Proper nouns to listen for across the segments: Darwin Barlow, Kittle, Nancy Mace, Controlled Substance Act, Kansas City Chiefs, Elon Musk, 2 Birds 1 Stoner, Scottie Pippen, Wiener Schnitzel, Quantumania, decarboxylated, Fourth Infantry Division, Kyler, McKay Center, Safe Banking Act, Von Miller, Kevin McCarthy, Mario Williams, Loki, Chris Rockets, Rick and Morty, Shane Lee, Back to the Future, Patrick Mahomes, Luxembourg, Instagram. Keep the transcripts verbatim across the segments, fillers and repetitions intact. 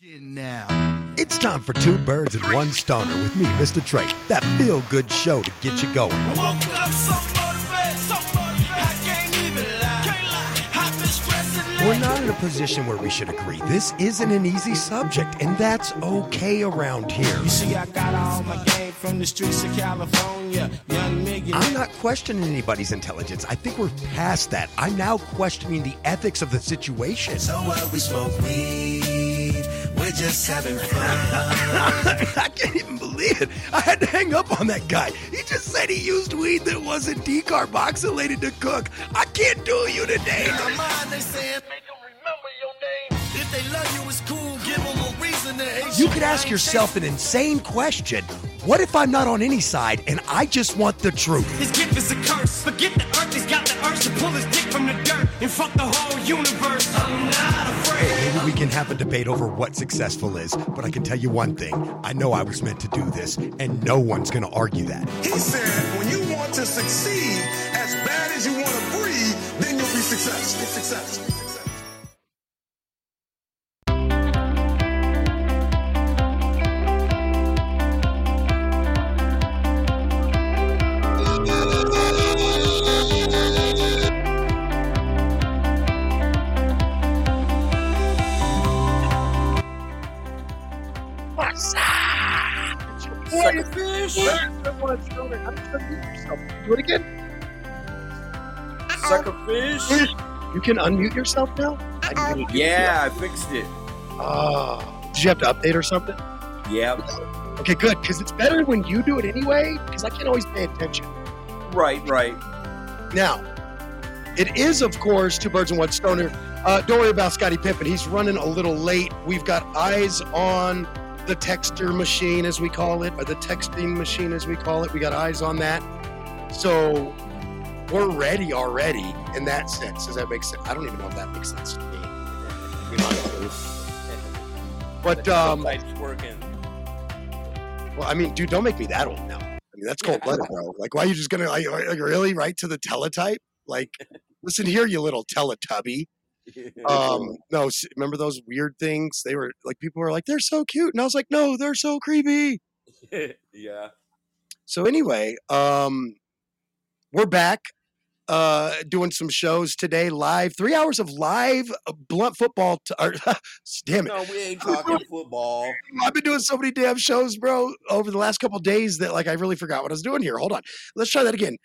Now. It's time for Two Birds and One Stoner with me, Mister Trey. That feel-good show to get you going. I woke up so motivated, so motivated, I can't even lie. Can't lie. I've been stressing. We're not in a position where we should agree. This isn't an easy subject, and that's okay around here. You see, I got all my game from the streets of California. Young nigga. I'm not questioning anybody's intelligence. I think we're past that. I'm now questioning the ethics of the situation. So what, we smoke weed. We're just having fun. I can't even believe it. I had to hang up on that guy. He just said he used weed that wasn't decarboxylated to cook. I can't do you today. In my mind, they said, make them remember your name. If they love you, it's cool. Give them a reason to hate you. You could ask yourself an insane question. What if I'm not on any side and I just want the truth? His gift is a curse. Forget the earth. He's got the urge to pull his dick from the dirt and fuck the whole universe. I'm not afraid. We can have a debate over what successful is, but I can tell you one thing. I know I was meant to do this, and no one's going to argue that. He said, when you want to succeed as bad as you want to breathe, then you'll be successful. Successful. Do it again. Uh-oh. Sucker fish. You can unmute yourself now? I yeah, I fixed it. Oh. Did you have to update or something? Yeah. Okay, good, because it's better when you do it anyway, because I can't always pay attention. Right, right. Now, it is, of course, Two Birds and One Stoner. Uh, don't worry about Scottie Pippen. He's running a little late. We've got eyes on the texture machine, as we call it, or the texting machine, as we call it. We got eyes on that. So we're ready already in that sense. Does that make sense? I don't even know if that makes sense to me. We don't. But um, working. Well, I mean, dude, don't make me that old now. I mean, that's cold blooded, bro. Like, why are you just gonna like, like really right to the teletype? Like, listen here, you little Teletubby. Um, no, remember those weird things? They were like, people were like, they're so cute, and I was like, no, they're so creepy. Yeah. So anyway, um, we're back uh, doing some shows today live. Three hours of live blunt football. T- or, damn it. No, we ain't talking football. I've been doing so many damn shows, bro, over the last couple of days that like I really forgot what I was doing here. Hold on. Let's try that again.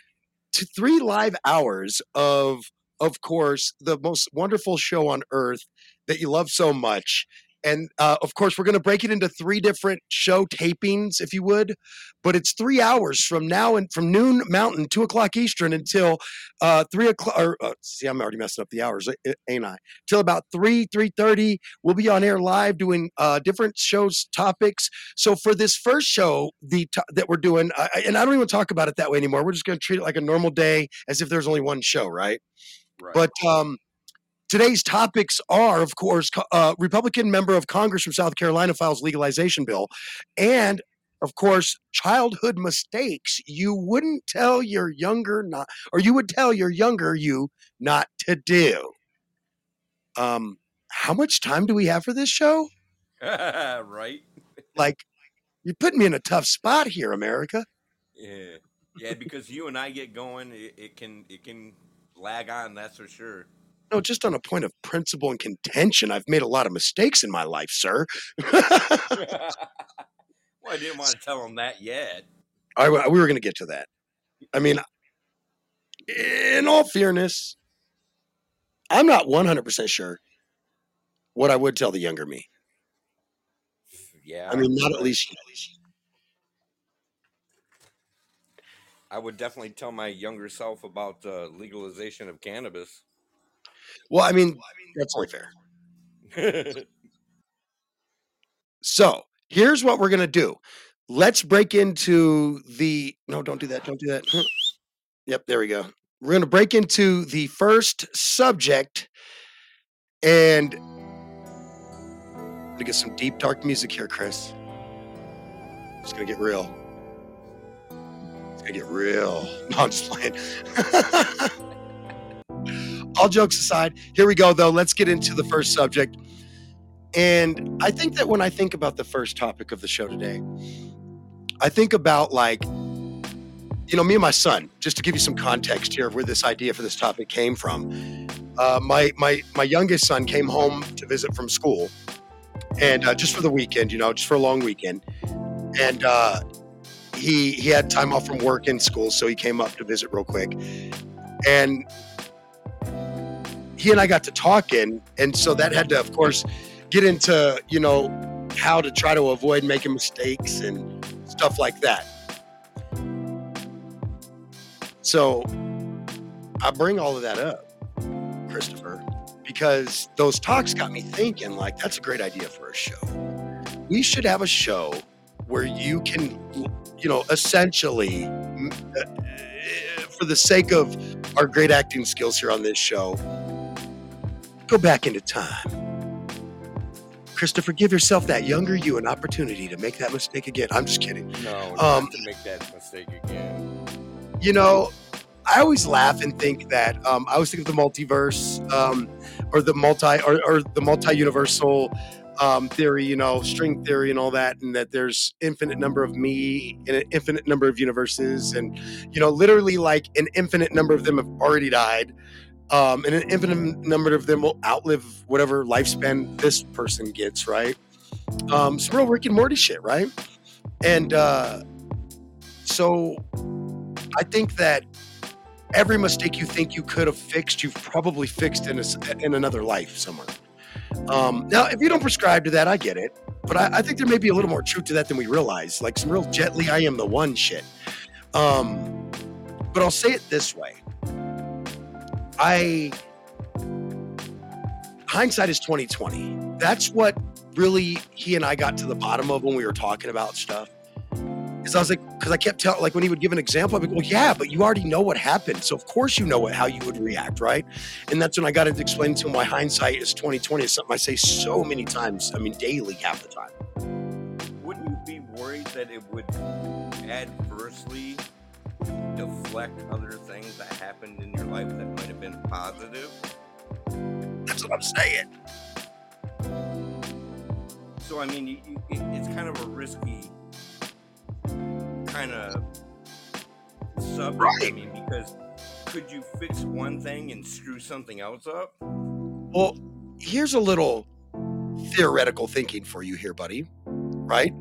T- three live hours of, of course, the most wonderful show on earth that you love so much. And, uh, of course, we're going to break it into three different show tapings, if you would. But it's three hours from now and from noon Mountain, two o'clock Eastern until uh, three o'clock. Or, uh, see, I'm already messing up the hours, ain't I? Till about three, three thirty. We'll be on air live doing uh, different shows, topics. So for this first show the to- that we're doing, uh, and I don't even talk about it that way anymore. We're just going to treat it like a normal day as if there's only one show, right? Right. But um, – today's topics are, of course, uh, Republican member of Congress from South Carolina files legalization bill. And, of course, childhood mistakes you wouldn't tell your younger not, or you would tell your younger you not to do. Um, how much time do we have for this show? Right. Like, you're putting me in a tough spot here, America. Yeah. Yeah, because you and I get going, it, it can it can lag on, that's for sure. No, just on a point of principle and contention, I've made a lot of mistakes in my life, sir. Well, I didn't want to tell him that yet. I, we were going to get to that. I mean, in all fairness, I'm not one hundred percent sure what I would tell the younger me. Yeah. I mean, not at least. At least. I would definitely tell my younger self about the uh, legalization of cannabis. Well, I mean, that's only fair. So here's what we're going to do. Let's break into the – no, don't do that. Don't do that. Yep, there we go. We're going to break into the first subject, and I'm going to get some deep, dark music here, Chris. It's going to get real. It's going to get real. No, I'm just playing. All jokes aside, here we go, though. Let's get into the first subject. And I think that when I think about the first topic of the show today, I think about, like, you know, me and my son, just to give you some context here of where this idea for this topic came from. Uh, my, my, my youngest son came home to visit from school, and uh, just for the weekend, you know, just for a long weekend. And uh, he, he had time off from work and school. So he came up to visit real quick, and he and I got to talking. And so that had to, of course, get into, you know, how to try to avoid making mistakes and stuff like that. So I bring all of that up, Christopher, because those talks got me thinking, like, that's a great idea for a show. We should have a show where you can, you know, essentially, for the sake of our great acting skills here on this show, go back into time. Christopher, give yourself, that younger you, an opportunity to make that mistake again. I'm just kidding. No, um, not to make that mistake again. You know, I always laugh and think that um, I always think of the multiverse, um, or the multi or, or the multi-universal um, theory, you know, string theory and all that. And that there's infinite number of me and an infinite number of universes. And, you know, literally, like, an infinite number of them have already died. Um, and an infinite number of them will outlive whatever lifespan this person gets. Right. Um, some real Rick and Morty shit. Right. And uh, so... I think that every mistake you think you could have fixed, you've probably fixed in a, in another life somewhere. Um, now, if you don't prescribe to that, I get it. But I, I think there may be a little more truth to that than we realize. Like some real Jet Li, I am the one shit. Um, but I'll say it this way. I hindsight is twenty twenty. That's what really he and I got to the bottom of when we were talking about stuff. Because I was like, because I kept telling, like, when he would give an example, I'd be like, well, yeah, but you already know what happened. So, of course, you know what, how you would react, right? And that's when I got to explain to him why hindsight is twenty twenty is something I say so many times, I mean, daily, half the time. Wouldn't you be worried that it would adversely deflect other things that happened in your life that might have been positive? That's what I'm saying. So, I mean, you, you, it, it's kind of a risky... kind of subject, right. I mean, because could you fix one thing and screw something else up? Well, here's a little theoretical thinking for you here, buddy, right?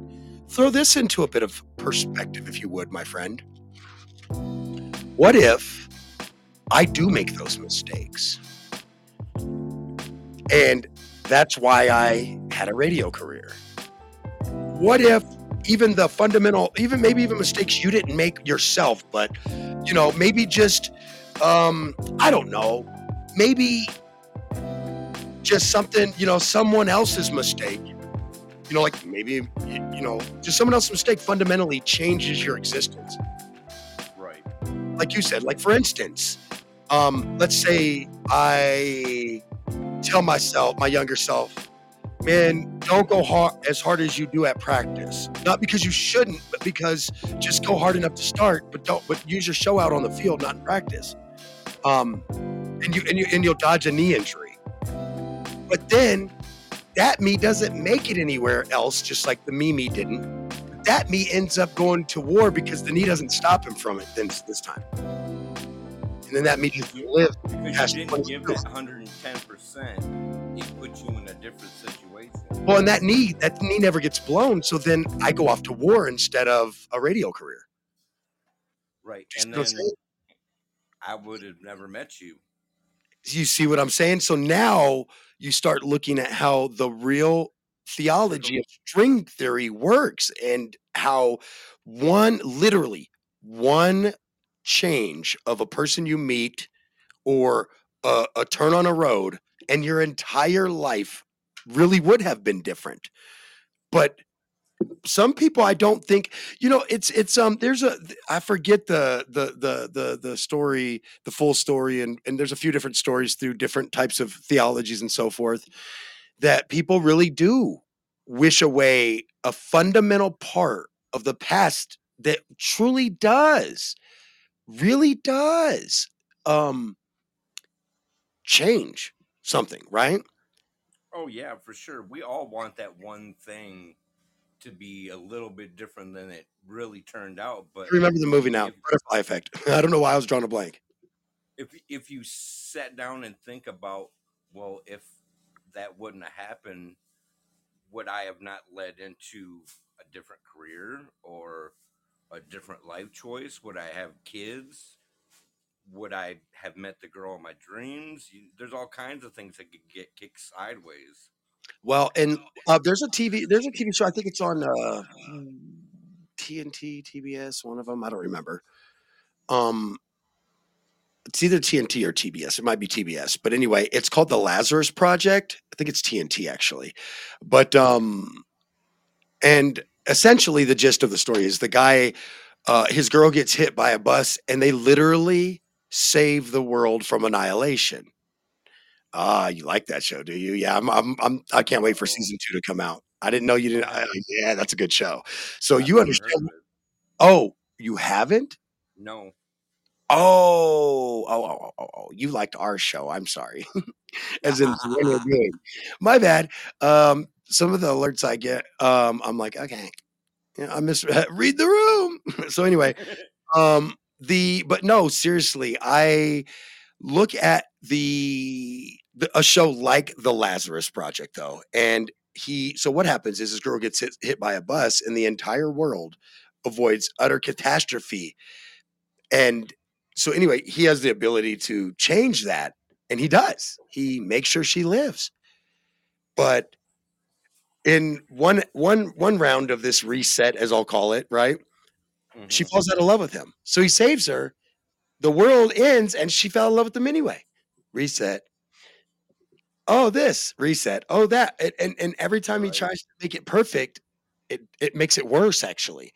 Throw this into a bit of perspective, if you would, my friend. What if I do make those mistakes? And that's why I had a radio career. What if even the fundamental, even maybe even mistakes you didn't make yourself, but, you know, maybe just, um, I don't know, maybe just something, you know, someone else's mistake, you know, like maybe, you know, just someone else's mistake fundamentally changes your existence. Right. Like you said, like, for instance, um, let's say I tell myself, my younger self, man, don't go hard, as hard as you do at practice. Not because you shouldn't, but because just go hard enough to start, but don't, but use your show out on the field, not in practice. Um, and you, and you, and you'll dodge a knee injury. But then that me doesn't make it anywhere else, just like the me me didn't. That me ends up going to war because the knee doesn't stop him from it then this time. And then that me just lives. Because you didn't give that one hundred ten percent, it puts you in a different situation. Well, and that knee, that knee never gets blown. So then I go off to war instead of a radio career. Right. And then I would have never met you. You see what I'm saying? So now you start looking at how the real theology of string theory works and how one, literally one change of a person you meet or a, a turn on a road and your entire life really would have been different. But some people, I don't think, you know, it's, it's, um, there's a, I forget the, the, the, the, the story, the full story. And, and there's a few different stories through different types of theologies and so forth, that people really do wish away a fundamental part of the past that truly does, really does, um, change something, right? Oh, yeah, for sure. We all want that one thing to be a little bit different than it really turned out. But I remember the movie now, if, Butterfly Effect. I don't know why I was drawing a blank. If if you sat down and think about, well, if that wouldn't have happened, would I have not led into a different career or a different life choice? Would I have kids? Would I have met the girl of my dreams? You, there's all kinds of things that could get kicked sideways. Well, and uh, there's a T V, there's a T V show. I think it's on uh, T N T, T B S, one of them. I don't remember. Um, it's either T N T or T B S. It might be T B S, but anyway, it's called The Lazarus Project. I think it's T N T actually, but um, and essentially the gist of the story is the guy, uh, his girl gets hit by a bus, and they literally save the world from annihilation. Ah, uh, you like that show, do you? Yeah, I'm, I'm, I'm, I can't wait for season two to come out. I didn't know you didn't. I, yeah, that's a good show. So I've you understand? Oh, you haven't? No. Oh, oh, oh, oh, oh, you liked our show. I'm sorry. As in, my bad. Um, some of the alerts I get, um, I'm like, okay, you know, I miss read the room. So anyway, um, the but no, seriously, I look at. The, the a show like The Lazarus Project though, and he so what happens is this girl gets hit, hit by a bus, and the entire world avoids utter catastrophe. And so anyway, he has the ability to change that, and he does. He makes sure she lives. But in one one one round of this reset, as I'll call it, right, mm-hmm. she falls out of love with him. So he saves her. The world ends, and she fell in love with him anyway. Reset. Oh, this reset. Oh, that. And and, and every time right. he tries to make it perfect, it, it makes it worse actually.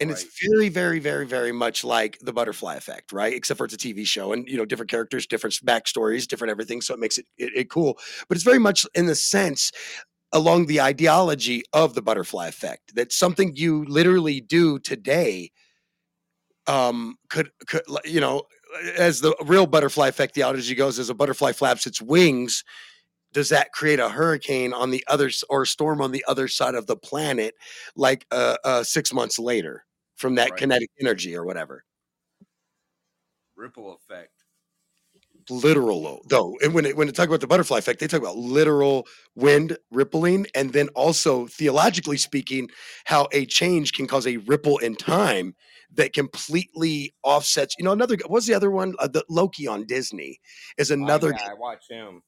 And right. it's very, very, very, very much like the Butterfly Effect, right? Except for it's a T V show, and you know, different characters, different backstories, different everything. So it makes it, it, it cool. But it's very much in the sense along the ideology of the Butterfly Effect, that something you literally do today um could could you know. As the real butterfly effect theology goes, as a butterfly flaps its wings, does that create a hurricane on the other or a storm on the other side of the planet, like uh, uh, six months later from that right. kinetic energy or whatever? Ripple effect. Literal though, and when it, when they talk about the butterfly effect, they talk about literal wind rippling, and then also theologically speaking, how a change can cause a ripple in time that completely offsets. You know, another what's the other one? Uh, the Loki on Disney is another. Oh, yeah, I watch him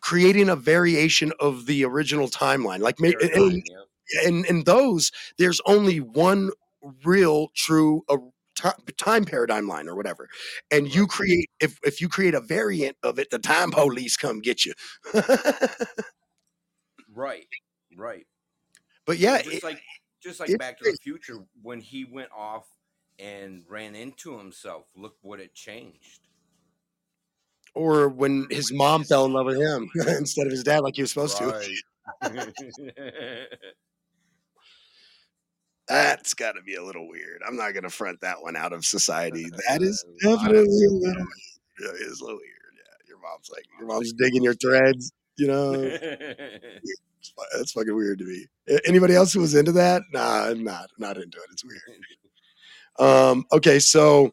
creating a variation of the original timeline. Like, maybe, and, yeah. and and those there's only one real true. Uh, time paradigm line or whatever, and you create if if you create a variant of it, the time police come get you. right right but yeah, just it, like just like it, Back to the Future, when he went off and ran into himself, look what it changed. Or when his mom fell in love with him instead of his dad, like he was supposed right. to. That's got to be a little weird. I'm not going to front that one out of society. That is definitely a little weird. It is a little weird. Yeah, your mom's like, your mom's digging your threads, you know. That's fucking weird to me. Anybody else who was into that? Nah, I'm not. I'm not into it. It's weird. Um, okay, so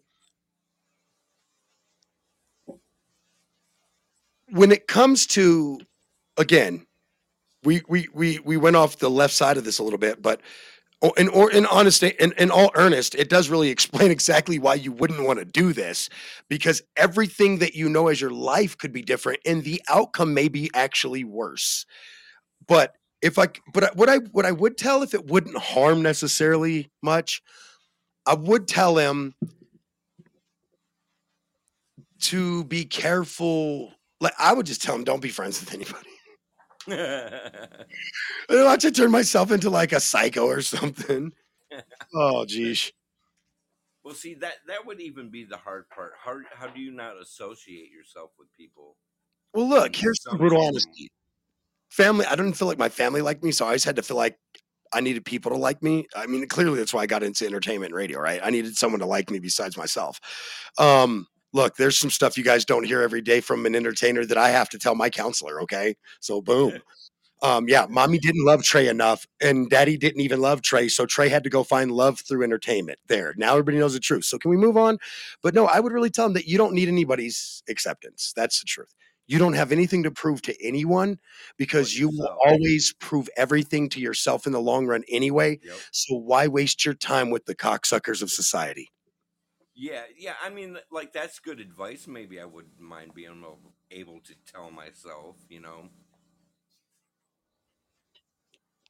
when it comes to, again, we we we we went off the left side of this a little bit, but Oh, in, or in honesty, in, in all earnest, it does really explain exactly why you wouldn't want to do this, because everything that you know as your life could be different, and the outcome may be actually worse. But if I, but what I, what I would tell, if it wouldn't harm necessarily much, I would tell him to be careful. Like, I would just tell him, don't be friends with anybody. I don't have to turn myself into like a psycho or something. Oh, geez. Well, see, that that would even be the hard part. How, how do you not associate yourself with people? Well, look, here's the brutal honesty. Family, I didn't feel like my family liked me, so I always had to feel like I needed people to like me. I mean, clearly that's why I got into entertainment and radio, right? I needed someone to like me besides myself. Um, Look, there's some stuff you guys don't hear every day from an entertainer that I have to tell my counselor, okay? So boom. Um, yeah, mommy didn't love Trey enough, and daddy didn't even love Trey, so Trey had to go find love through entertainment. There, now everybody knows the truth. So can we move on? But no, I would really tell them that you don't need anybody's acceptance. That's the truth. You don't have anything to prove to anyone, because you will always prove everything to yourself in the long run anyway. Yep. So why waste your time with the cocksuckers of society? Yeah, yeah. I mean, like, that's good advice. Maybe I wouldn't mind being able to tell myself, you know.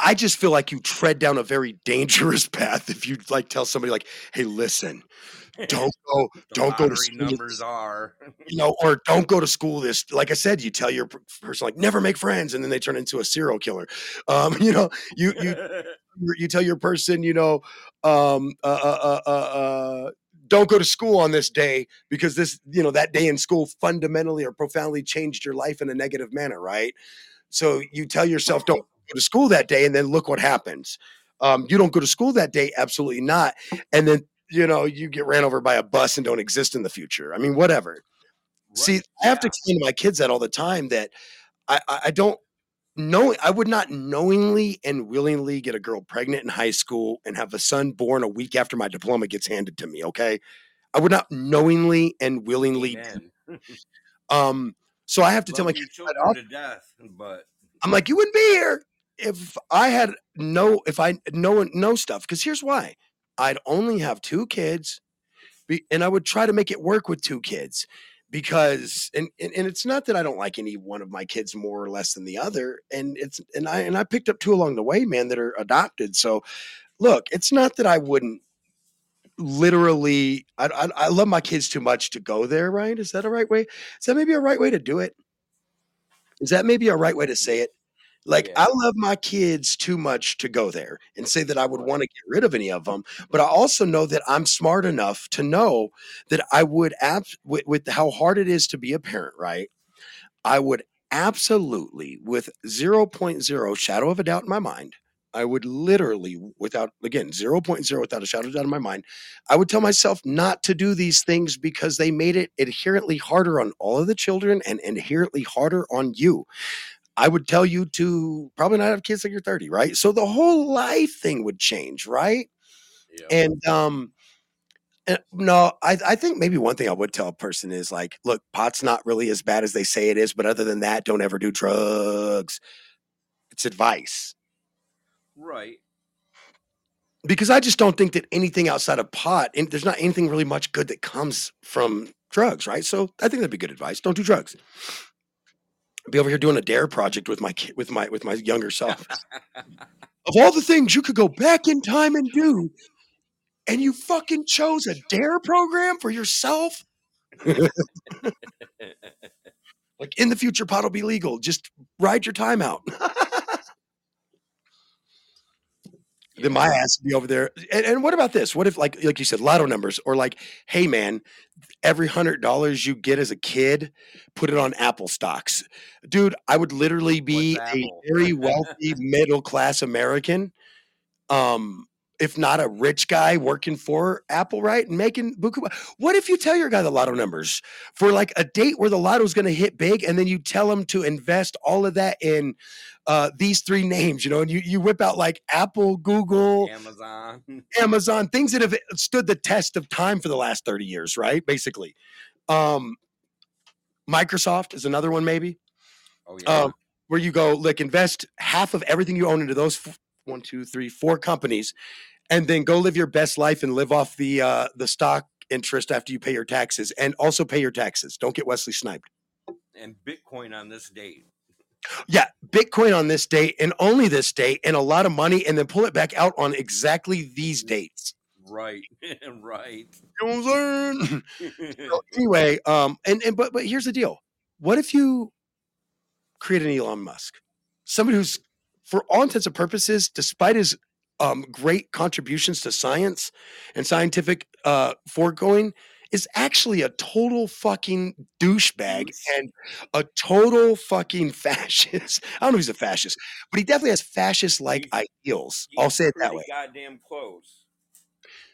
I just feel like you tread down a very dangerous path if you like tell somebody like, "Hey, listen, don't go, don't go to school." Numbers are, you know, or don't go to school. This, like I said, you tell your person like, "Never make friends," and then they turn into a serial killer. Um, you know, you you you tell your person, you know, um, uh, uh, uh, uh, don't go to school on this day because this, you know, that day in school fundamentally or profoundly changed your life in a negative manner, right? So you tell yourself, don't to school that day, and then look what happens. Um, you don't go to school that day, absolutely not, and then you know you get ran over by a bus and don't exist in the future. I mean, whatever. Right. See, yeah. I have to explain to my kids that all the time, that I, I don't know. I would not knowingly and willingly get a girl pregnant in high school and have a son born a week after my diploma gets handed to me. Okay, I would not knowingly and willingly. um, so I have to Love tell my kids to death, but I'm like, you wouldn't be here if I had no, if I no no stuff, because here's why. I'd only have two kids, be, and I would try to make it work with two kids, because and, and and it's not that I don't like any one of my kids more or less than the other, and it's and I and I picked up two along the way, man, that are adopted. So, look, it's not that I wouldn't literally. I I, I love my kids too much to go there, right? Is that a right way? Is that maybe a right way to do it? Is that maybe a right way to say it? Like, yeah. I love my kids too much to go there and say that I would want to get rid of any of them. But I also know that I'm smart enough to know that I would, ab- with, with how hard it is to be a parent, right? I would absolutely, with zero point zero shadow of a doubt in my mind, I would literally, without, again, zero point zero without a shadow of a doubt in my mind, I would tell myself not to do these things because they made it inherently harder on all of the children and inherently harder on you. I would tell you to probably not have kids till you're thirty, right? So the whole life thing would change, right? Yeah. And um, and no, I, I think maybe one thing I would tell a person is like, look, pot's not really as bad as they say it is, but other than that, don't ever do drugs. It's advice. Right. Because I just don't think that anything outside of pot, and there's not anything really much good that comes from drugs, right? So I think that'd be good advice. Don't do drugs. I'd be over here doing a DARE project with my kid, with my with my younger self. Of all the things you could go back in time and do, and you fucking chose a DARE program for yourself. Like, in the future, pot will be legal. Just ride your time out. Then my ass would be over there. And, and what about this? What if, like, like you said, lotto numbers, or like, hey man, every hundred dollars you get as a kid, put it on Apple stocks, dude. I would literally be a very wealthy middle class American, um, if not a rich guy working for Apple, right, and making buku. What if you tell your guy the lotto numbers for like a date where the lotto is going to hit big, and then you tell him to invest all of that in uh, these three names, you know, and you, you whip out like Apple, Google, Amazon, Amazon, things that have stood the test of time for the last thirty years, right? Basically. Um, Microsoft is another one, maybe. Oh, yeah. Um, where you go, like, invest half of everything you own into those f- one, two, three, four companies, and then go live your best life and live off the, uh, the stock interest after you pay your taxes, and also pay your taxes. Don't get Wesley sniped. And Bitcoin on this date. Yeah, Bitcoin on this date and only this date, and a lot of money, and then pull it back out on exactly these dates. Right, right. You know what I'm saying? So anyway, um, and and but but here's the deal: what if you create an Elon Musk, somebody who's, for all intents and purposes, despite his um, great contributions to science and scientific uh, foregoing, is actually a total fucking douchebag and a total fucking fascist. I don't know if he's a fascist, but he definitely has fascist-like he's, ideals. I'll say it that way. Goddamn close.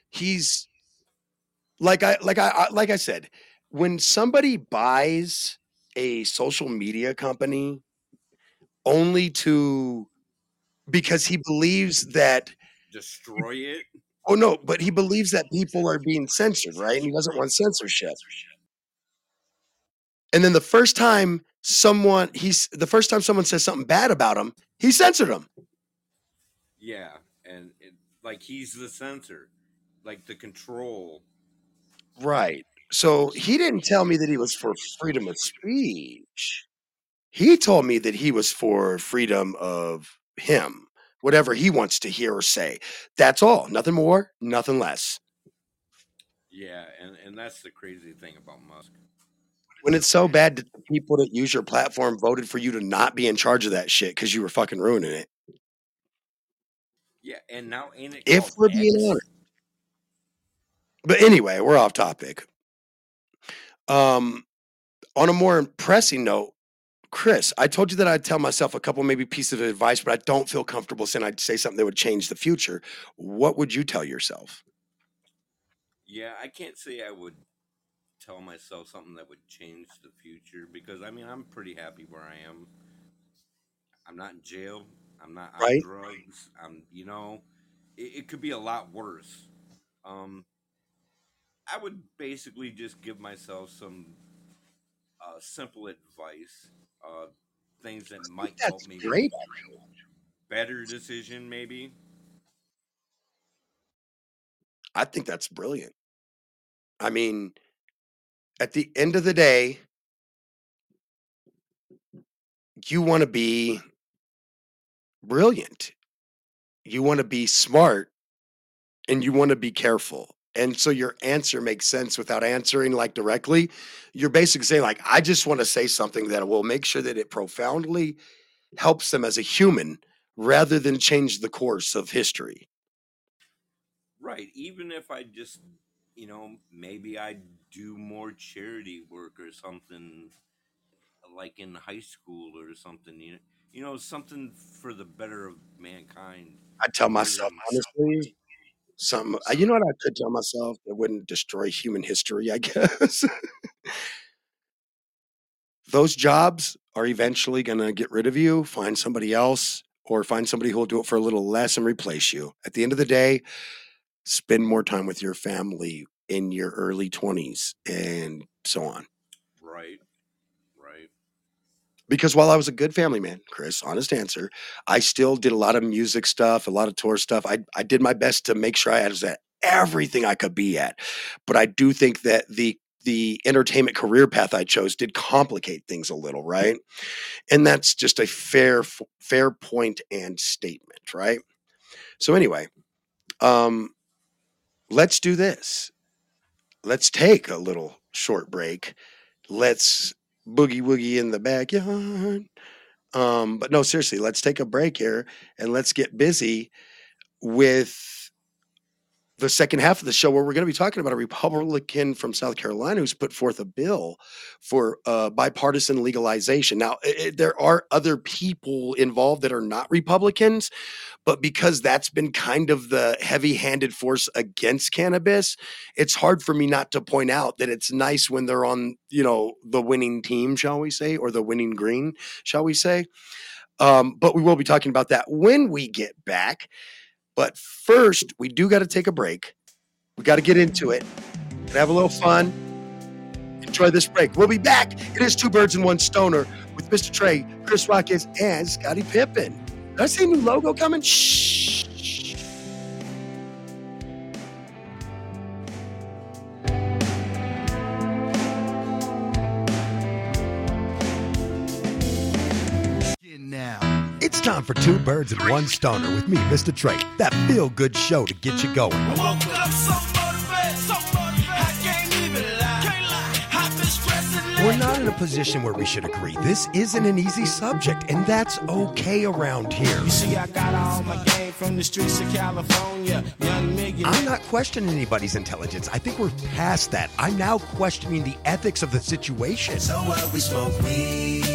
He's like I like I like I said, when somebody buys a social media company, only to, because he believes that destroy it. Oh no, but he believes that people are being censored, right? And he doesn't want censorship. And then the first time someone he's the first time someone says something bad about him, he censored him. Yeah, and it, like he's the censor, like the control. Right. So he didn't tell me that he was for freedom of speech. He told me that he was for freedom of him, whatever he wants to hear or say. That's all. Nothing more, nothing less. Yeah, and, and that's the crazy thing about Musk. When it's so bad that the people that use your platform voted for you to not be in charge of that shit because you were fucking ruining it. Yeah, and now ain't it if we're being honest. But anyway, we're off topic. Um, on a more pressing note, Chris, I told you that I'd tell myself a couple maybe pieces of advice, but I don't feel comfortable saying I'd say something that would change the future. What would you tell yourself? Yeah, I can't say I would tell myself something that would change the future because, I mean, I'm pretty happy where I am. I'm not in jail. I'm not on right? drugs. I'm, you know, it, it could be a lot worse. Um, I would basically just give myself some uh, simple advice, uh, things that might help me great. Make better decision, maybe. I think that's brilliant. I mean, at the end of the day, you want to be brilliant. You want to be smart and you want to be careful. And so your answer makes sense without answering like directly. You're basically saying like, I just want to say something that will make sure that it profoundly helps them as a human rather than change the course of history. Right. Even if I just, you know, maybe I do more charity work or something like in high school or something, you know, you know something for the better of mankind. I tell myself, honestly. Some, you know what I could tell myself that wouldn't destroy human history, I guess. Those jobs are eventually going to get rid of you, find somebody else, or find somebody who will do it for a little less and replace you. At the end of the day, spend more time with your family in your early twenties and so on. Right. Right. Because while I was a good family man, Chris, honest answer, I still did a lot of music stuff, a lot of tour stuff. I I did my best to make sure I was at everything I could be at. But I do think that the the entertainment career path I chose did complicate things a little, right? And that's just a fair fair point and statement, right? So anyway, um, let's do this. Let's take a little short break. Let's boogie woogie in the backyard. Um, but no, seriously, let's take a break here and let's get busy with the second half of the show where we're going to be talking about a Republican from South Carolina who's put forth a bill for uh, bipartisan legalization. Now, it, it, there are other people involved that are not Republicans, but because that's been kind of the heavy-handed force against cannabis, it's hard for me not to point out that it's nice when they're on, you know, the winning team, shall we say, or the winning green, shall we say. Um, but we will be talking about that when we get back. But first, we do got to take a break. We got to get into it and have a little fun. Enjoy this break. We'll be back. It is Two Birds and One Stoner with Mister Trey, Chris Rockets, and Scottie Pippen. Did I see a new logo coming? Shh. It's time for Two Birds and One Stoner with me, Mister Trey. That feel-good show to get you going. I woke up so motivated, so motivated. I can't even lie. Can't lie. I've been stressing. We're not in a position where we should agree. This isn't an easy subject, and that's okay around here. You see, I got all my game from the streets of California. Young millionaire. I'm not questioning anybody's intelligence. I think we're past that. I'm now questioning the ethics of the situation. So what we smoke weed.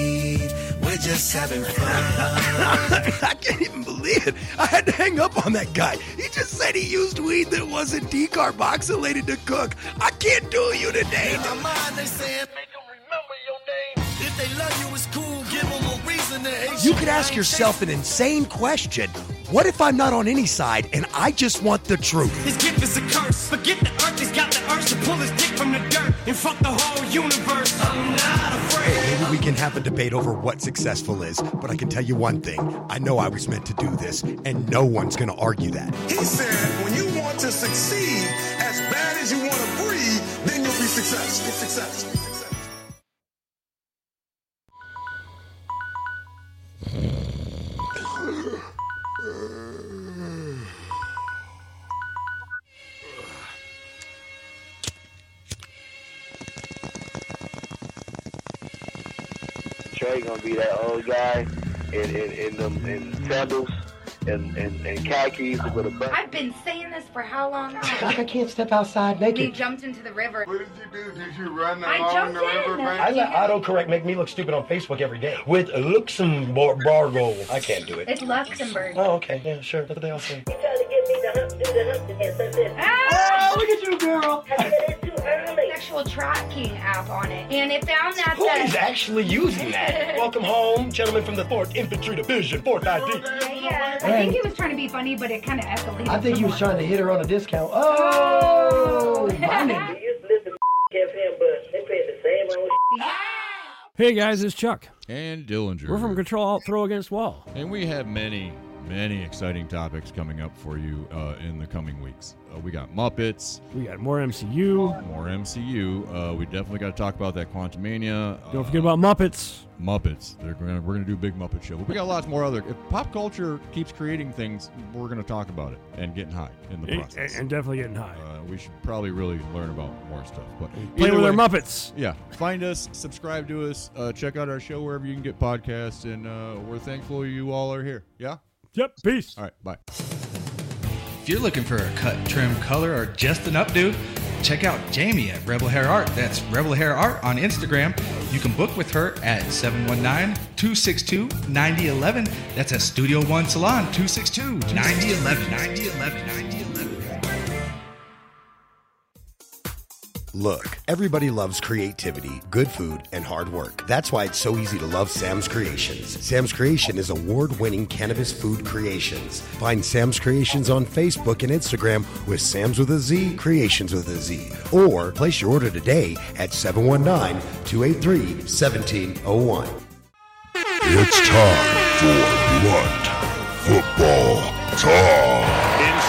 We're just having fun. I can't even believe it. I had to hang up on that guy. He just said he used weed that wasn't decarboxylated to cook. I can't do you today. In my mind, they saying, make them remember your name. If they love you, it's cool. Give them a reason to hate you. You could ask yourself an insane question. What if I'm not on any side and I just want the truth? His gift is a curse. Forget the earth, he's got the urge to pull his dick from the dirt and fuck the whole universe. I'm not afraid. Maybe we can have a debate over what successful is, but I can tell you one thing. I know I was meant to do this, and no one's going to argue that. He said, when you want to succeed as bad as you want to breathe, then you'll be successful. Successful. Successful. Trey gonna be that old guy in in in, them, in sandals and and, and khakis with a button. I've been saying this for how long? Doc, I can't step outside naked. We jumped into the river. What did you do? Did you run along the river? Bank? I let autocorrect make me look stupid on Facebook every day with Luxembourg. I can't do it. It's Luxembourg. Oh, okay. Yeah, sure. That's what they all say. You trying to get me to hump, do the hump again? That's it. Oh, look at you, girl. I said it's too early. Sexual tracking app on it, and it found that. Who that is actually using that? Welcome home, gentlemen from the Fourth Infantry Division, Fourth I D. Yeah, yeah. I think he was trying to be funny, but it kind of escalated. I think he was trying to hit her on a discount. Oh, oh. Money. You listen to him, but they pay the same old shit. Hey guys, it's Chuck and Dillinger. We're from Control Alt Throw Against Wall, and we have many. Many exciting topics coming up for you uh, in the coming weeks. Uh, we got Muppets. We got more M C U. More M C U. Uh, we definitely got to talk about that Quantumania. Don't uh, forget about Muppets. Muppets. They're gonna, we're going to do a big Muppet show. But we got lots more other. If pop culture keeps creating things, we're going to talk about it and getting high in the process. And, and definitely getting high. Uh, we should probably really learn about more stuff. But play with way, our Muppets. Yeah. Find us. Subscribe to us. Uh, check out our show wherever you can get podcasts. And uh, we're thankful you all are here. Yeah? Yep, peace. All right, bye. If you're looking for a cut, trim, color, or just an updo, check out Jamie at Rebel Hair Art. That's Rebel Hair Art on Instagram. You can book with her at seven one nine, two six two, nine zero one one. That's at Studio One Salon, two six two, nine zero one one. Look, everybody loves creativity, good food, and hard work. That's why it's so easy to love Sam's Creations. Sam's Creation is award-winning cannabis food creations. Find Sam's Creations on Facebook and Instagram with Sam's with a Z, Creations with a Z. Or place your order today at seven one nine, two eight three, one seven zero one. It's time for Blunt Football Talk.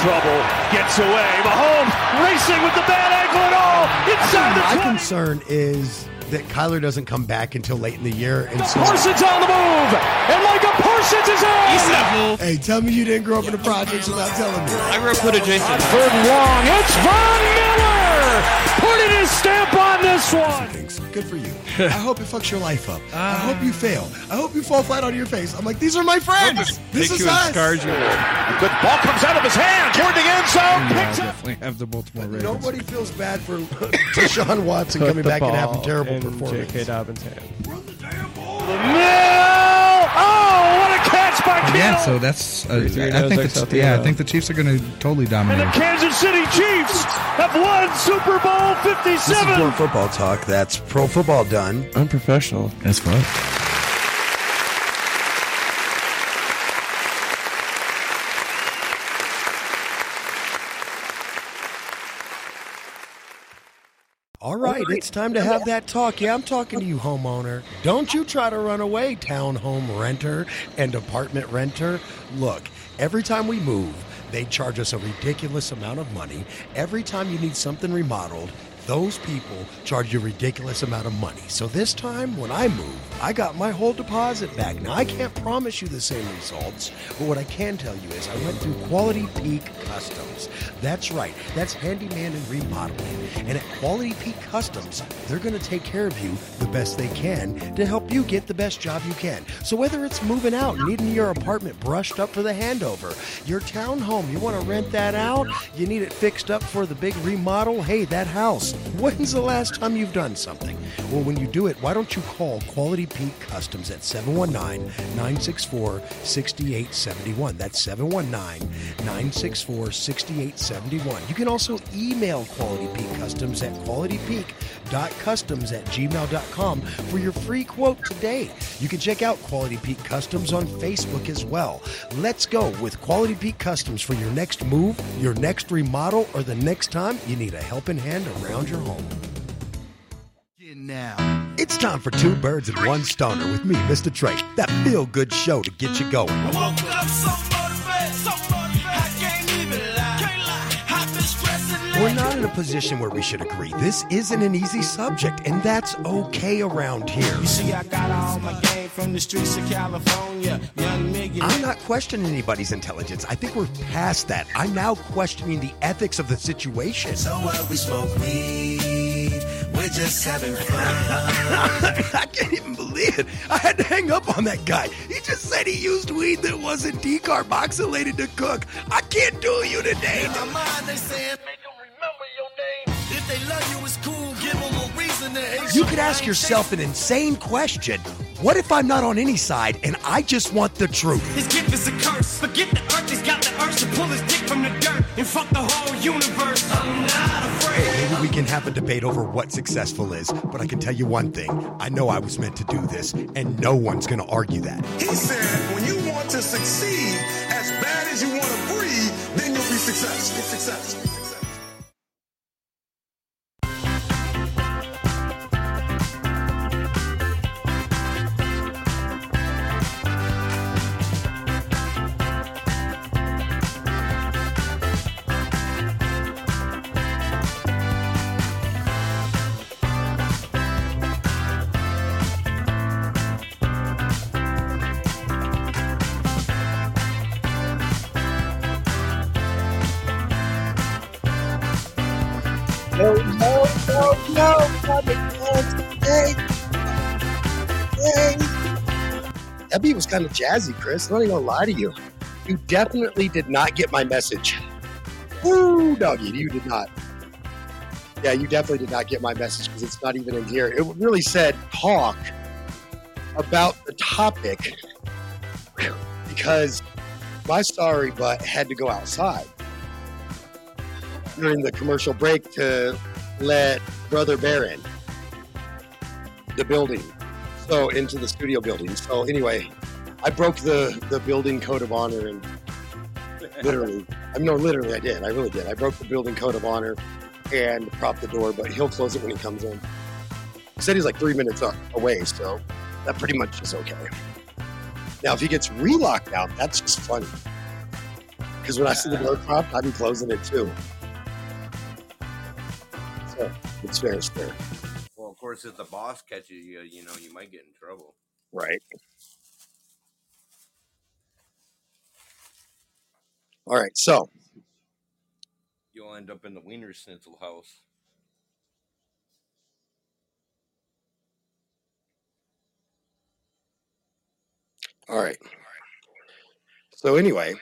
Trouble gets away. Mahomes racing with the bad ankle and all inside the twenty. My concern is that Kyler doesn't come back until late in the year. And so Parsons on the move, and like a Parsons is on. Hey, tell me you didn't grow up in the projects without telling me. I grew up with Jason. Third and long. It's Von Miller putting his stamp on this one. Good for you. I hope it fucks your life up. Uh, I hope you fail. I hope you fall flat on your face. I'm like, these are my friends. This is us. The ball comes out of his hand toward the end zone. Picks up. Definitely have the Baltimore Ravens. Nobody feels bad for Deshaun Watson coming back and having terrible performance. J K. Dobbins' hand. Run the damn ball. The mill. Oh, what a catch by Kittle. Yeah, so that's. Uh, I think it's, yeah, I think the Chiefs are going to totally dominate. And the Kansas City Chiefs have won Super Bowl fifty-seven. This is Pro Football Talk. That's Pro Football done. I'm professional. That's fun. All right, it's time to have that talk. Yeah, I'm talking to you, homeowner. Don't you try to run away, townhome renter and apartment renter. Look, every time we move, they charge us a ridiculous amount of money. Every time you need something remodeled, those people charge you a ridiculous amount of money. So this time, when I move, I got my whole deposit back. Now, I can't promise you the same results, but what I can tell you is I went through Quality Peak Customs. That's right. That's handyman and remodeling. And at Quality Peak Customs, they're going to take care of you the best they can to help you get the best job you can. So whether it's moving out, needing your apartment brushed up for the handover, your townhome, you want to rent that out, you need it fixed up for the big remodel, hey, that house. When's the last time you've done something? Well, when you do it, why don't you call Quality Peak Customs at seven one nine, nine six four, six eight seven one. That's seven one nine, nine six four, six eight seven one. You can also email Quality Peak Customs at qualitypeak quality peak customs at gmail dot com for your free quote today. You can check out Quality Peak Customs on Facebook as well. Let's go with Quality Peak Customs for your next move, your next remodel, or the next time you need a helping hand around your home. Now it's time for Two Birds and One Stoner with me, Mister Trey. That feel-good show to get you going. I woke up so motivated, so motivated. I can't even lie. Can't lie. I've been stressing. We're not in a position where we should agree. This isn't an easy subject, and that's okay around here. You see, I got all my game from the streets of California. Young nigga. I'm not questioning anybody's intelligence. I think we're past that. I'm now questioning the ethics of the situation. So what we smoke weed. We're just having fun. I can't even believe it. I had to hang up on that guy. He just said he used weed that wasn't decarboxylated to cook. I can't do you today. In my mind, they said, make them remember your name. If they love you, it's cool. Give them a reason to hate you. You could ask yourself an insane question. What if I'm not on any side and I just want the truth? His gift is a curse. Forget the earth. He's got the urge to pull his dick from the dirt and fuck the whole universe. I'm not afraid. We can have a debate over what successful is, but I can tell you one thing. I know I was meant to do this, and no one's going to argue that. He said, when you want to succeed as bad as you want to breathe, then you'll be successful. Successful. That beat was kind of jazzy, Chris. I'm not even gonna lie to you. You definitely did not get my message. Woo, doggy, you did not. Yeah, you definitely did not get my message because it's not even in here. It really said talk about the topic because my sorry butt had to go outside during the commercial break to let Brother Bear in the building. So into the studio building. So anyway, I broke the, the building code of honor and literally, I mean, no, literally I did. I really did. I broke the building code of honor and propped the door, but he'll close it when he comes in. He said he's like three minutes up, away, so that pretty much is okay. Now, if he gets re-locked out, that's just funny. Because when I see the door propped, I'd be closing it too. So it's fair, it's fair. Of course, if the boss catches you, you know, you might get in trouble. Right. All right, so. You'll end up in the Wiener Schnitzel house. All right. So anyway,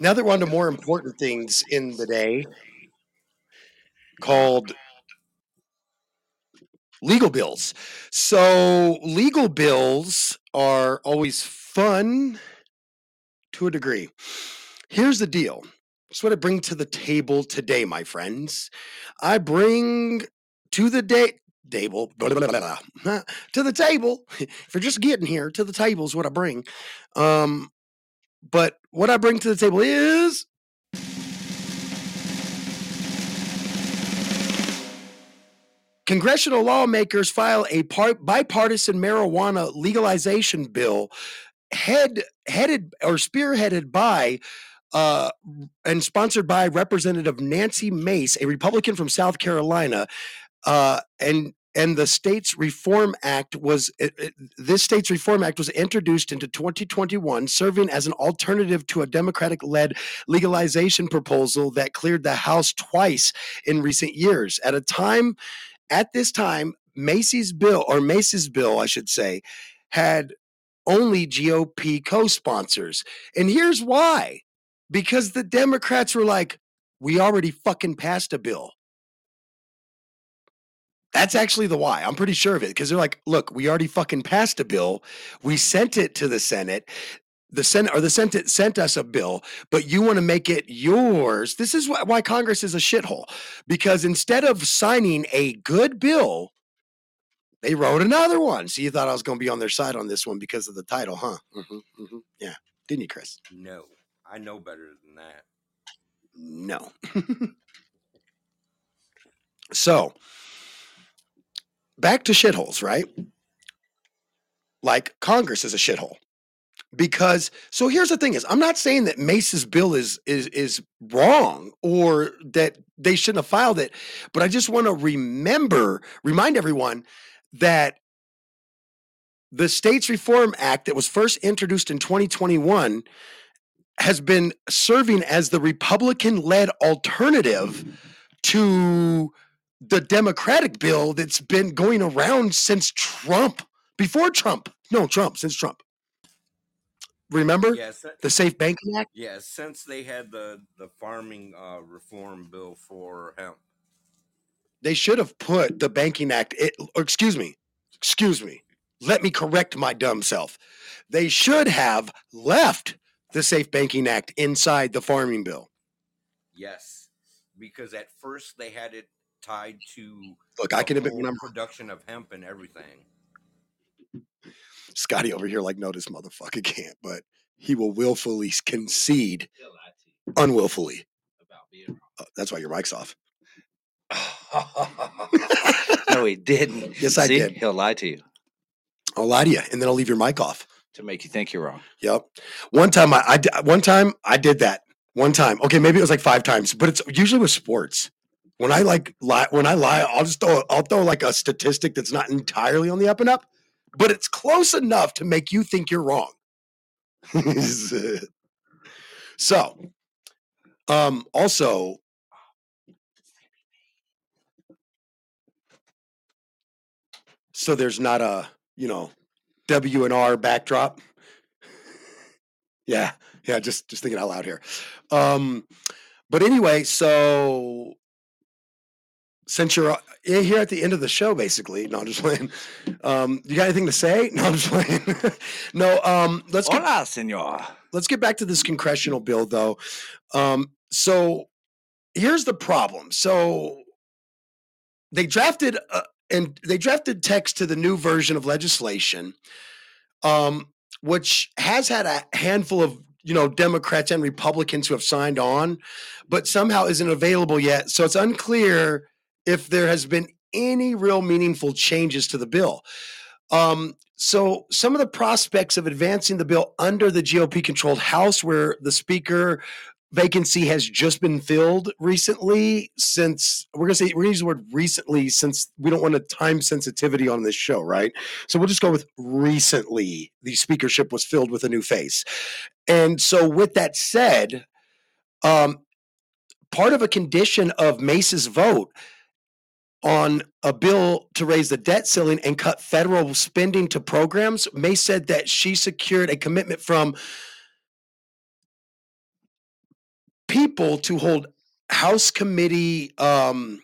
now that we're on to more important things in the day called legal bills. So legal bills are always fun to a degree. Here's the deal. That's what I bring to the table today, my friends. I bring to the day table, blah, blah, blah, blah, to the table. If you're just getting here, to the table is what I bring. Um, but what I bring to the table is congressional lawmakers file a part bipartisan marijuana legalization bill head, headed or spearheaded by uh, and sponsored by Representative Nancy Mace, a Republican from South Carolina. Uh, and and the States Reform Act was it, it, this States Reform Act was introduced into twenty twenty-one, serving as an alternative to a Democratic-led legalization proposal that cleared the House twice in recent years. At a time At this time, Macy's bill, or Macy's bill, I should say, had only G O P co-sponsors. And here's why. Because the Democrats were like, we already fucking passed a bill. That's actually the why. I'm pretty sure of it. Because they're like, look, we already fucking passed a bill. We sent it to the Senate. the Senate or the Senate sent us a bill, but you want to make it yours. This is why, why Congress is a shithole, because instead of signing a good bill, they wrote another one. So you thought I was going to be on their side on this one because of the title, huh? Mm-hmm, mm-hmm. Yeah. Didn't you, Chris? No, I know better than that. No. So back to shitholes, right? Like Congress is a shithole. Because so here's the thing is, I'm not saying that Mace's bill is is is wrong or that they shouldn't have filed it, but I just want to remember, remind everyone that the States Reform Act that was first introduced in twenty twenty-one has been serving as the Republican-led alternative to the Democratic bill that's been going around since Trump, before Trump. No, Trump, since Trump. Remember yes, the Safe Banking Act? Yeah, since they had the, the farming uh, reform bill for hemp. They should have put the Banking Act, it, or excuse me, excuse me, let me correct my dumb self. They should have left the Safe Banking Act inside the farming bill. Yes, because at first they had it tied to Look, I can admit when I'm production of hemp and everything. Scotty over here, like, no, this motherfucker can't, but he will willfully concede unwillfully. About being wrong. Oh, that's why your mic's off. No, he didn't. Yes, I See, did. He'll lie to you. I'll lie to you, and then I'll leave your mic off to make you think you're wrong. Yep. One time, I, I one time I did that. One time, okay, maybe it was like five times, but it's usually with sports. When I like lie, when I lie, I'll just throw, I'll throw like a statistic that's not entirely on the up and up. But it's close enough to make you think you're wrong. So, um, also, so there's not a, you know, W and R backdrop. Yeah, yeah, just, just thinking out loud here. Um, but anyway, so... Since you're here at the end of the show, basically, no, I'm just playing. Um, you got anything to say? No, I'm just playing. no, um, let's get, Hola, senor. Let's get back to this congressional bill, though. Um, so here's the problem. So they drafted uh, and they drafted text to the new version of legislation, um, which has had a handful of. You know, Democrats and Republicans who have signed on, but somehow isn't available yet. So it's unclear if there has been any real meaningful changes to the bill. Um, so some of the prospects of advancing the bill under the G O P-controlled House, where the speaker vacancy has just been filled recently since – we're going to say – we're going to use the word recently since we don't want a time sensitivity on this show, right? So we'll just go with recently the speakership was filled with a new face. And so with that said, um, part of a condition of Mace's vote on a bill to raise the debt ceiling and cut federal spending to programs, Mace said that she secured a commitment from people to hold House committee, um,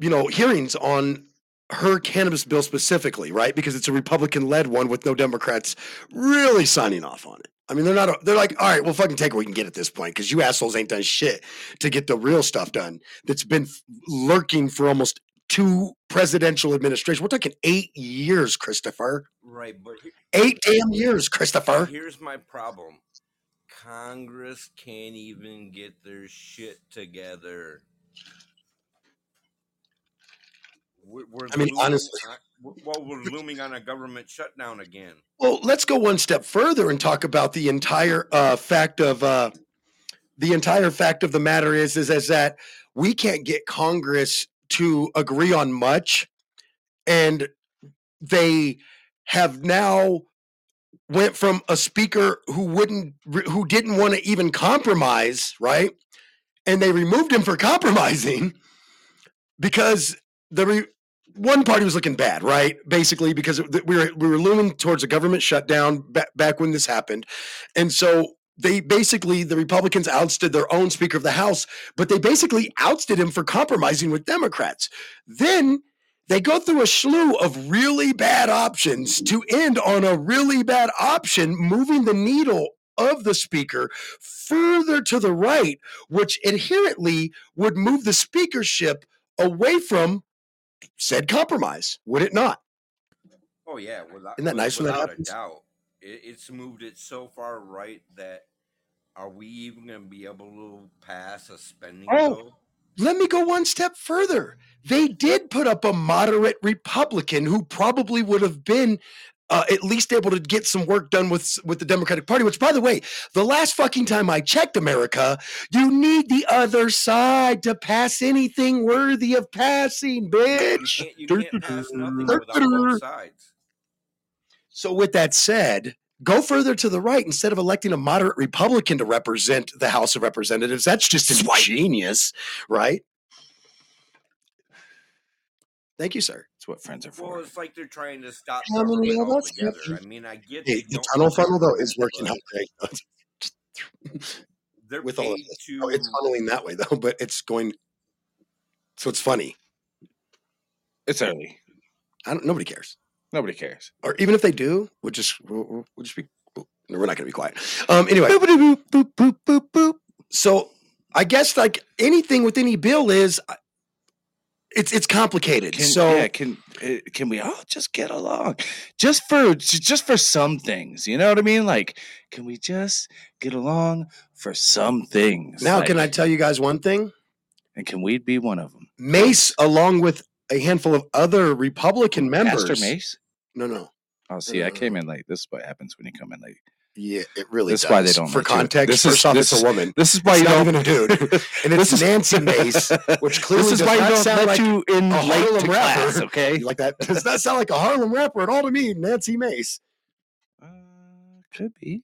you know, hearings on her cannabis bill specifically, right? Because it's a Republican-led one with no Democrats really signing off on it. I mean, they're not, a, they're like, all right, we'll fucking take what we can get at this point because you assholes ain't done shit to get the real stuff done that's been lurking for almost two presidential administrations. We're talking eight years, Christopher. Right, but eight damn years, Christopher. Here's my problem. Congress can't even get their shit together. We're, we're I mean, looming, honestly, well, we're looming on a government shutdown again. Well, let's go one step further and talk about the entire uh, fact of uh, the entire fact of the matter is, is is that we can't get Congress to agree on much, and they have now went from a speaker who wouldn't who didn't want to even compromise, right? And they removed him for compromising because the. Re- One party was looking bad, right? Basically, because we were we were looming towards a government shutdown b- back when this happened, and so they basically the Republicans ousted their own Speaker of the House, but they basically ousted him for compromising with Democrats. Then They go through a slew of really bad options to end on a really bad option, moving the needle of the speaker further to the right, which inherently would move the speakership away from said compromise, would it not? Oh, yeah. Without, Isn't that nice when that happens? Without a doubt. It, it's moved it so far right that are we even going to be able to pass a spending oh. bill? Let me go one step further. They did put up a moderate Republican who probably would have been uh, at least able to get some work done with, with the Democratic Party, which, by the way, the last fucking time I checked, America, you need the other side to pass anything worthy of passing, bitch. You can't, you can't pass nothing without both sides. So with that said, go further to the right. Instead of electing a moderate Republican to represent the House of Representatives, that's just ingenious, right? Thank you, sir. That's what friends are for. Well, it's like they're trying to stop How many of us together. I mean, I get hey, the tunnel funnel, though, is working out great. They're with all of this. To... Oh, it's funneling that way, though, but it's going. So it's funny. It's early. I don't. Nobody cares. Nobody cares. Or even if they do, we'll just, we'll, we'll just be, we're not going to be quiet. Um, anyway. Boop, boop, boop, boop, boop. So I guess like anything with any bill is, it's it's complicated. Can, so yeah, can can we all just get along? Just for just for some things, you know what I mean? Like, can we just get along for some things? Now, like, can I tell you guys one thing? And can we be one of them? Mace, along with a handful of other Republican members. Pastor Mace? No, no. Oh, see, no, no, I came in late. This is what happens when you come in late. Yeah, it really That's does. That's why they don't. For context, first off, it's a woman. This is why it's you don't. Even a dude. And it's is, Nancy Mace, which clearly does not sound like you in a Harlem rapper. Class, okay, you like that does not sound like a Harlem rapper at all to me. Nancy Mace uh, could be.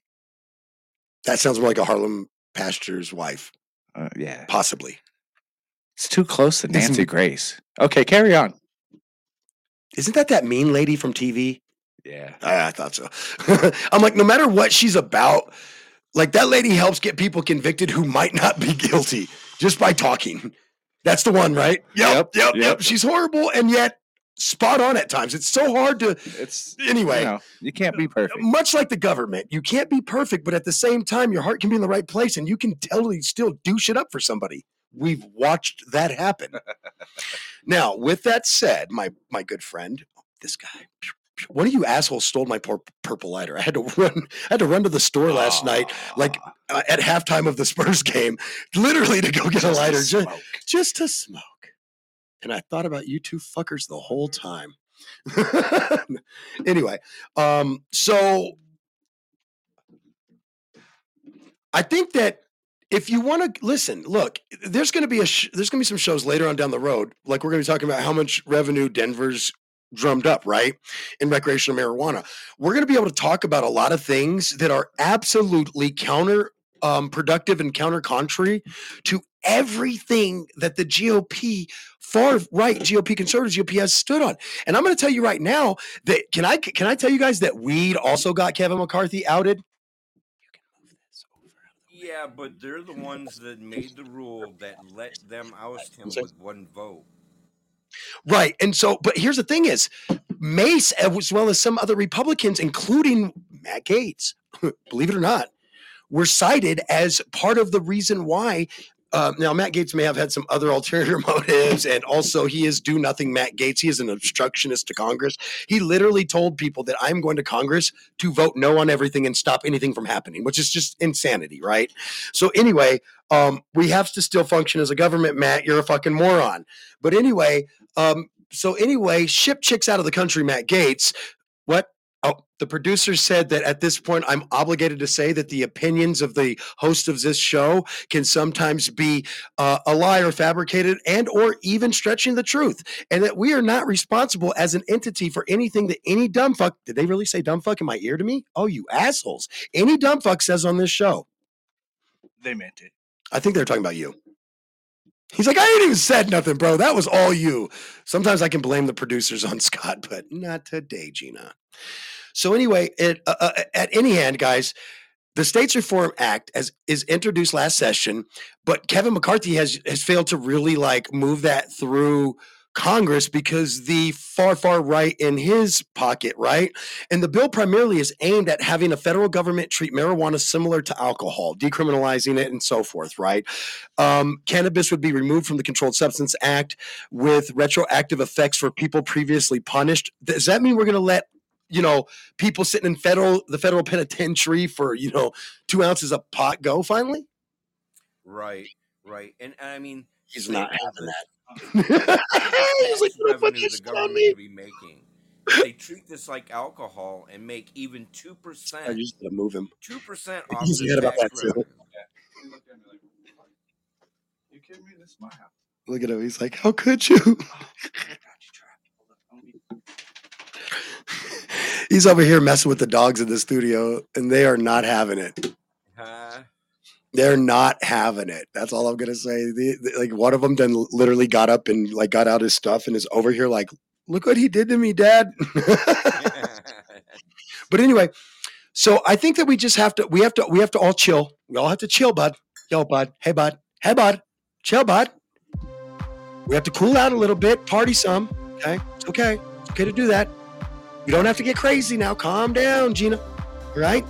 That sounds more like a Harlem pastor's wife. Uh, yeah, possibly. It's too close to Nancy Isn't, Grace. Okay, carry on. Isn't that that mean lady from T V? Yeah. I, I thought so. I'm like, no matter what she's about, like that lady helps get people convicted who might not be guilty just by talking. That's the one, right? Yep, yep, yep. yep. She's horrible and yet spot on at times. It's so hard to It's anyway. You know, you can't be perfect. Much like the government, you can't be perfect, but at the same time, your heart can be in the right place and you can totally still do shit up for somebody. We've watched that happen. Now, with that said, my my good friend, this guy, one of you assholes stole my poor purple lighter. I had to run. I had to run to the store last Aww. night, like uh, at halftime of the Spurs game, literally to go get just a lighter, just, just to smoke. And I thought about you two fuckers the whole time. Anyway, um, so I think that. If you want to listen, look, there's going to be a sh- there's going to be some shows later on down the road. Like we're going to be talking about how much revenue Denver's drummed up, right? In recreational marijuana. We're going to be able to talk about a lot of things that are absolutely counter um, productive and counter-contrary to everything that the G O P, far right G O P, conservative G O P has stood on. And I'm going to tell you right now that can I can I tell you guys that weed also got Kevin McCarthy outed? Yeah, but they're the ones that made the rule that let them oust him with one vote. Right. And so, but here's the thing is, Mace, as well as some other Republicans, including Matt Gaetz, believe it or not, were cited as part of the reason why. Uh, now, Matt Gaetz may have had some other ulterior motives, and also he is do nothing Matt Gaetz. He is an obstructionist to Congress. He literally told people that I'm going to Congress to vote no on everything and stop anything from happening, which is just insanity, right? So anyway, um, we have to still function as a government, Matt. You're a fucking moron. But anyway, um, so anyway, ship chicks out of the country, Matt Gaetz. What? Oh, the producer said that at this point, I'm obligated to say that the opinions of the host of this show can sometimes be uh, a lie or fabricated and or even stretching the truth, and that we are not responsible as an entity for anything that any dumb fuck. Did they really say dumb fuck in my ear to me? Oh, you assholes. Any dumb fuck says on this show. They meant it. I think they're talking about you. He's like, I ain't even said nothing, bro. That was all you. Sometimes I can blame the producers on Scott, but not today, Gina. So anyway, it, uh, uh, at any hand, guys, the States Reform Act as is introduced last session, but Kevin McCarthy has has failed to really like move that through Congress because the far, far right in his pocket, right? And the bill primarily is aimed at having a federal government treat marijuana similar to alcohol, decriminalizing it and so forth, right? Um, cannabis would be removed from the Controlled Substance Act with retroactive effects for people previously punished. Does that mean we're going to let, you know, people sitting in federal the federal penitentiary for, you know, two ounces of pot go finally? Right, right. And, and I mean, he's not having that. He's like, the revenue the government would be making. If they treat this like alcohol and make even two percent. I used to move him. Two percent off. He's mad about that too. You kidding me? This might happen. Look at him. He's like, how could you? He's over here messing with the dogs in the studio, and they are not having it. Huh? They're not having it. That's all I'm gonna say. The, the, like one of them then literally got up and like got out his stuff and is over here like, look what he did to me, Dad. But anyway, so I think that we just have to we have to we have to all chill. We all have to chill, bud. Yo, bud. Hey, bud. Hey, bud. Chill, bud. We have to cool out a little bit. Party some. Okay. It's okay. It's okay to do that. You don't have to get crazy now. Calm down, Gina. All right.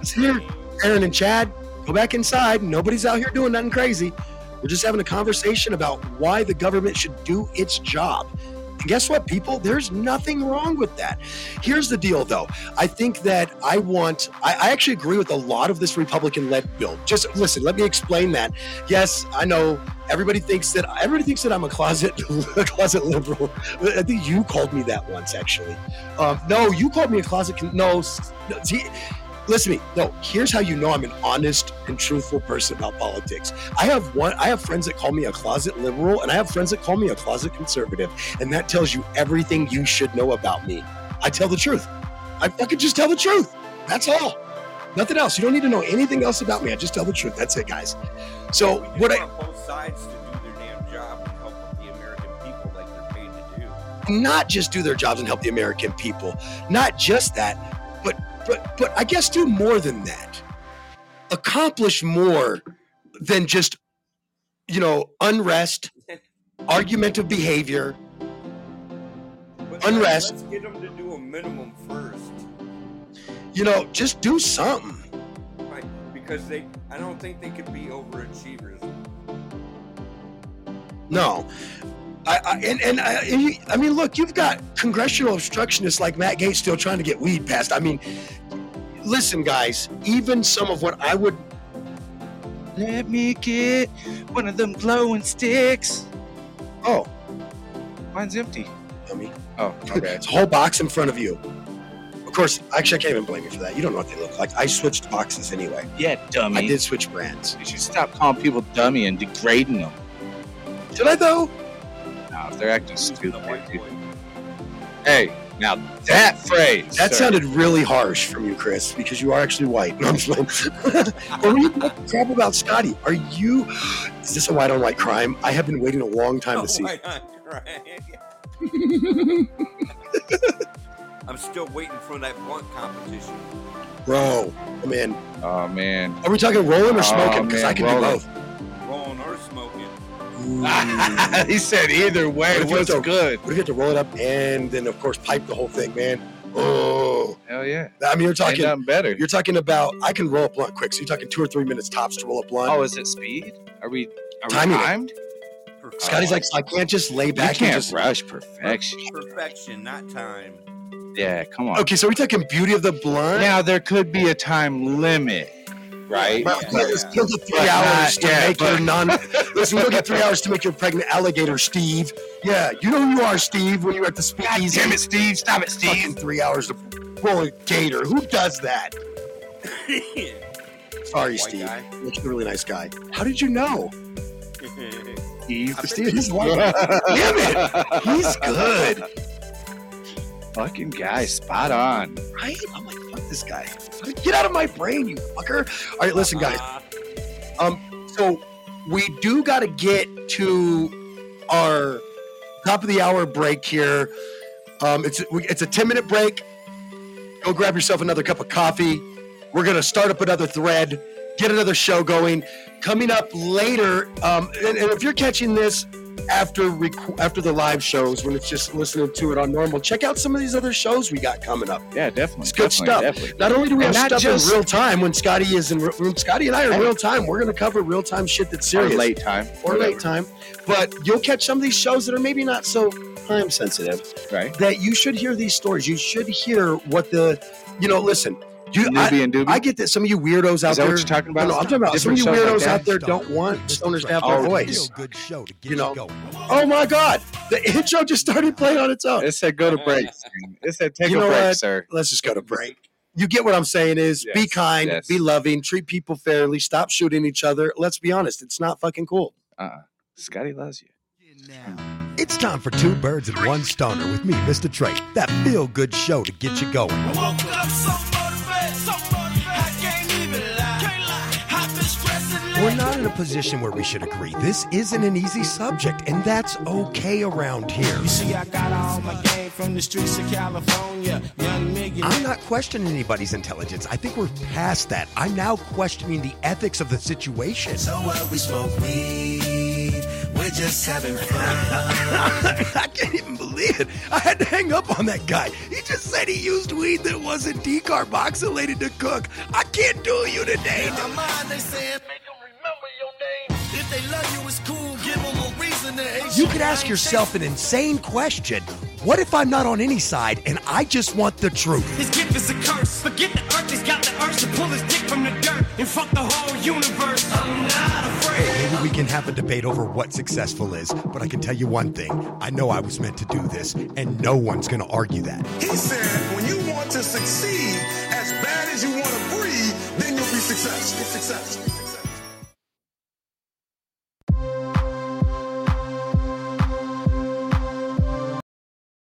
It's here, Aaron and Chad. Go back inside. Nobody's out here doing nothing crazy. We're just having a conversation about why the government should do its job. And guess what, people? There's nothing wrong with that. Here's the deal, though. I think that I want, I, I actually agree with a lot of this Republican-led bill. Just listen, let me explain that. Yes, I know everybody thinks that, everybody thinks that I'm a closet, a closet liberal. I think you called me that once, actually. Um, no, you called me a closet, no, no see, listen to me. No, here's how you know I'm an honest and truthful person about politics. I have one. I have friends that call me a closet liberal, and I have friends that call me a closet conservative, and that tells you everything you should know about me. I tell the truth. I fucking just tell the truth. That's all. Nothing else. You don't need to know anything else about me. I just tell the truth. That's it, guys. So yeah, we what I both sides to do their damn job and help the American people like they're paid to do. Not just do their jobs and help the American people. Not just that. But but I guess do more than that. Accomplish more than just, you know, unrest, argumentative behavior, but unrest. Let's get them to do a minimum first. You know, just do something. Right, because they, I don't think they could be overachievers. No. I, I, and and I, I mean, look, you've got congressional obstructionists like Matt Gaetz still trying to get weed passed. I mean, listen, guys, even some of what I would. Let me get one of them glowing sticks. Oh. Mine's empty. Dummy. Oh, okay. It's a whole box in front of you. Of course, actually, I can't even blame you for that. You don't know what they look like. I switched boxes anyway. Yeah, dummy. I did switch brands. You should stop calling people dummy and degrading them. Should I, though? Now, if they're acting stupid, hey, now that phrase. That sir. Sounded really harsh from you, Chris, because you are actually white. No, I'm just like, are you talking crap about Scotty? Are you, is this a white on white crime? I have been waiting a long time oh, to see. White on crime. I'm still waiting for that blunt competition. Bro, I'm in. Oh, man. Are we talking rolling or smoking? Because oh, I can rolling. do both. Rolling or smoking. He said either way was good. We get to roll it up and then, of course, pipe the whole thing, man. Oh, hell yeah! I mean, you're talking nothing better. You're talking about I can roll a blunt quick. So you're talking two or three minutes tops to roll a blunt. Oh, is it speed? Are we are timing we timed? It? Scotty's like, I can't just lay back. You can't and just rush perfection. Perfection, not time. Yeah, come on. Okay, so we're talking beauty of the blunt. Now there could be a time limit. Right? But yeah, let's yeah. the three but hours not, to yeah, make but... your non. Listen, you don't get three hours to make your pregnant alligator, Steve. Yeah, you know who you are, Steve, when you're at the speakeasy. Damn it, Steve. Stop it, Steve. Fucking three hours to roll a gator. Who does that? Sorry, White Steve. Looks a really nice guy. How did you know? Steve. Steve. He's white. Damn it. He's good. Fucking guy, spot on. Right? I'm like, fuck this guy. Get out of my brain, you fucker. All right, listen, guys. Um, so we do got to get to our top of the hour break here. Um, it's it's a ten minute break. Go grab yourself another cup of coffee. We're going to start up another thread, get another show going. Coming up later, um, and, and if you're catching this after rec- after the live shows when it's just listening to it on normal. Check out some of these other shows we got coming up. Yeah, definitely. It's good definitely, stuff. Definitely. Not only do we and have stuff just, in real time when Scotty is in re- when Scotty and I are in real time, we're going to cover real time shit that's serious. Or late time. Or whatever. late time. But you'll catch some of these shows that are maybe not so time sensitive. Right. That you should hear these stories. You should hear what the, you know, listen. You, I, I get that some of you weirdos out there. Is that what you're talking about? No, I'm talking about some of you weirdos out there don't want stoners to have their voice. Good show to get you know. Oh my God, the intro just started playing on its own. It said go to break. It said take a break, sir. Let's just go to break. You get what I'm saying is be kind, be loving, treat people fairly, stop shooting each other. Let's be honest, it's not fucking cool. Uh-uh. Scotty loves you. Now. It's time for Two Birds and One Stoner with me, Mister Trey. That feel-good show to get you going. I woke up so motivated, so motivated, I can't even lie. Can't lie. I've been stressing. We're not in a position where we should agree. This isn't an easy subject, and that's okay around here. You see, I got all my game from the streets of California. Young nigga. I'm not questioning anybody's intelligence. I think we're past that. I'm now questioning the ethics of the situation. So what we smoke weed. We're just having fun. I can't even believe it. I had to hang up on that guy. He just said he used weed that wasn't decarboxylated to cook. I can't do you today. In my mind, they said, make them remember your name. If they love you, it's cool. Give them a reason to hate you. You could ask yourself an insane question. What if I'm not on any side and I just want the truth? His gift is a curse. Forget the earth. He's got the urge to pull his dick from the dirt and fuck the whole universe. I'm not afraid. Maybe we can have a debate over what successful is, but I can tell you one thing. I know I was meant to do this, and no one's going to argue that. He said, when you want to succeed as bad as you want to breathe, then you'll be successful. Successful.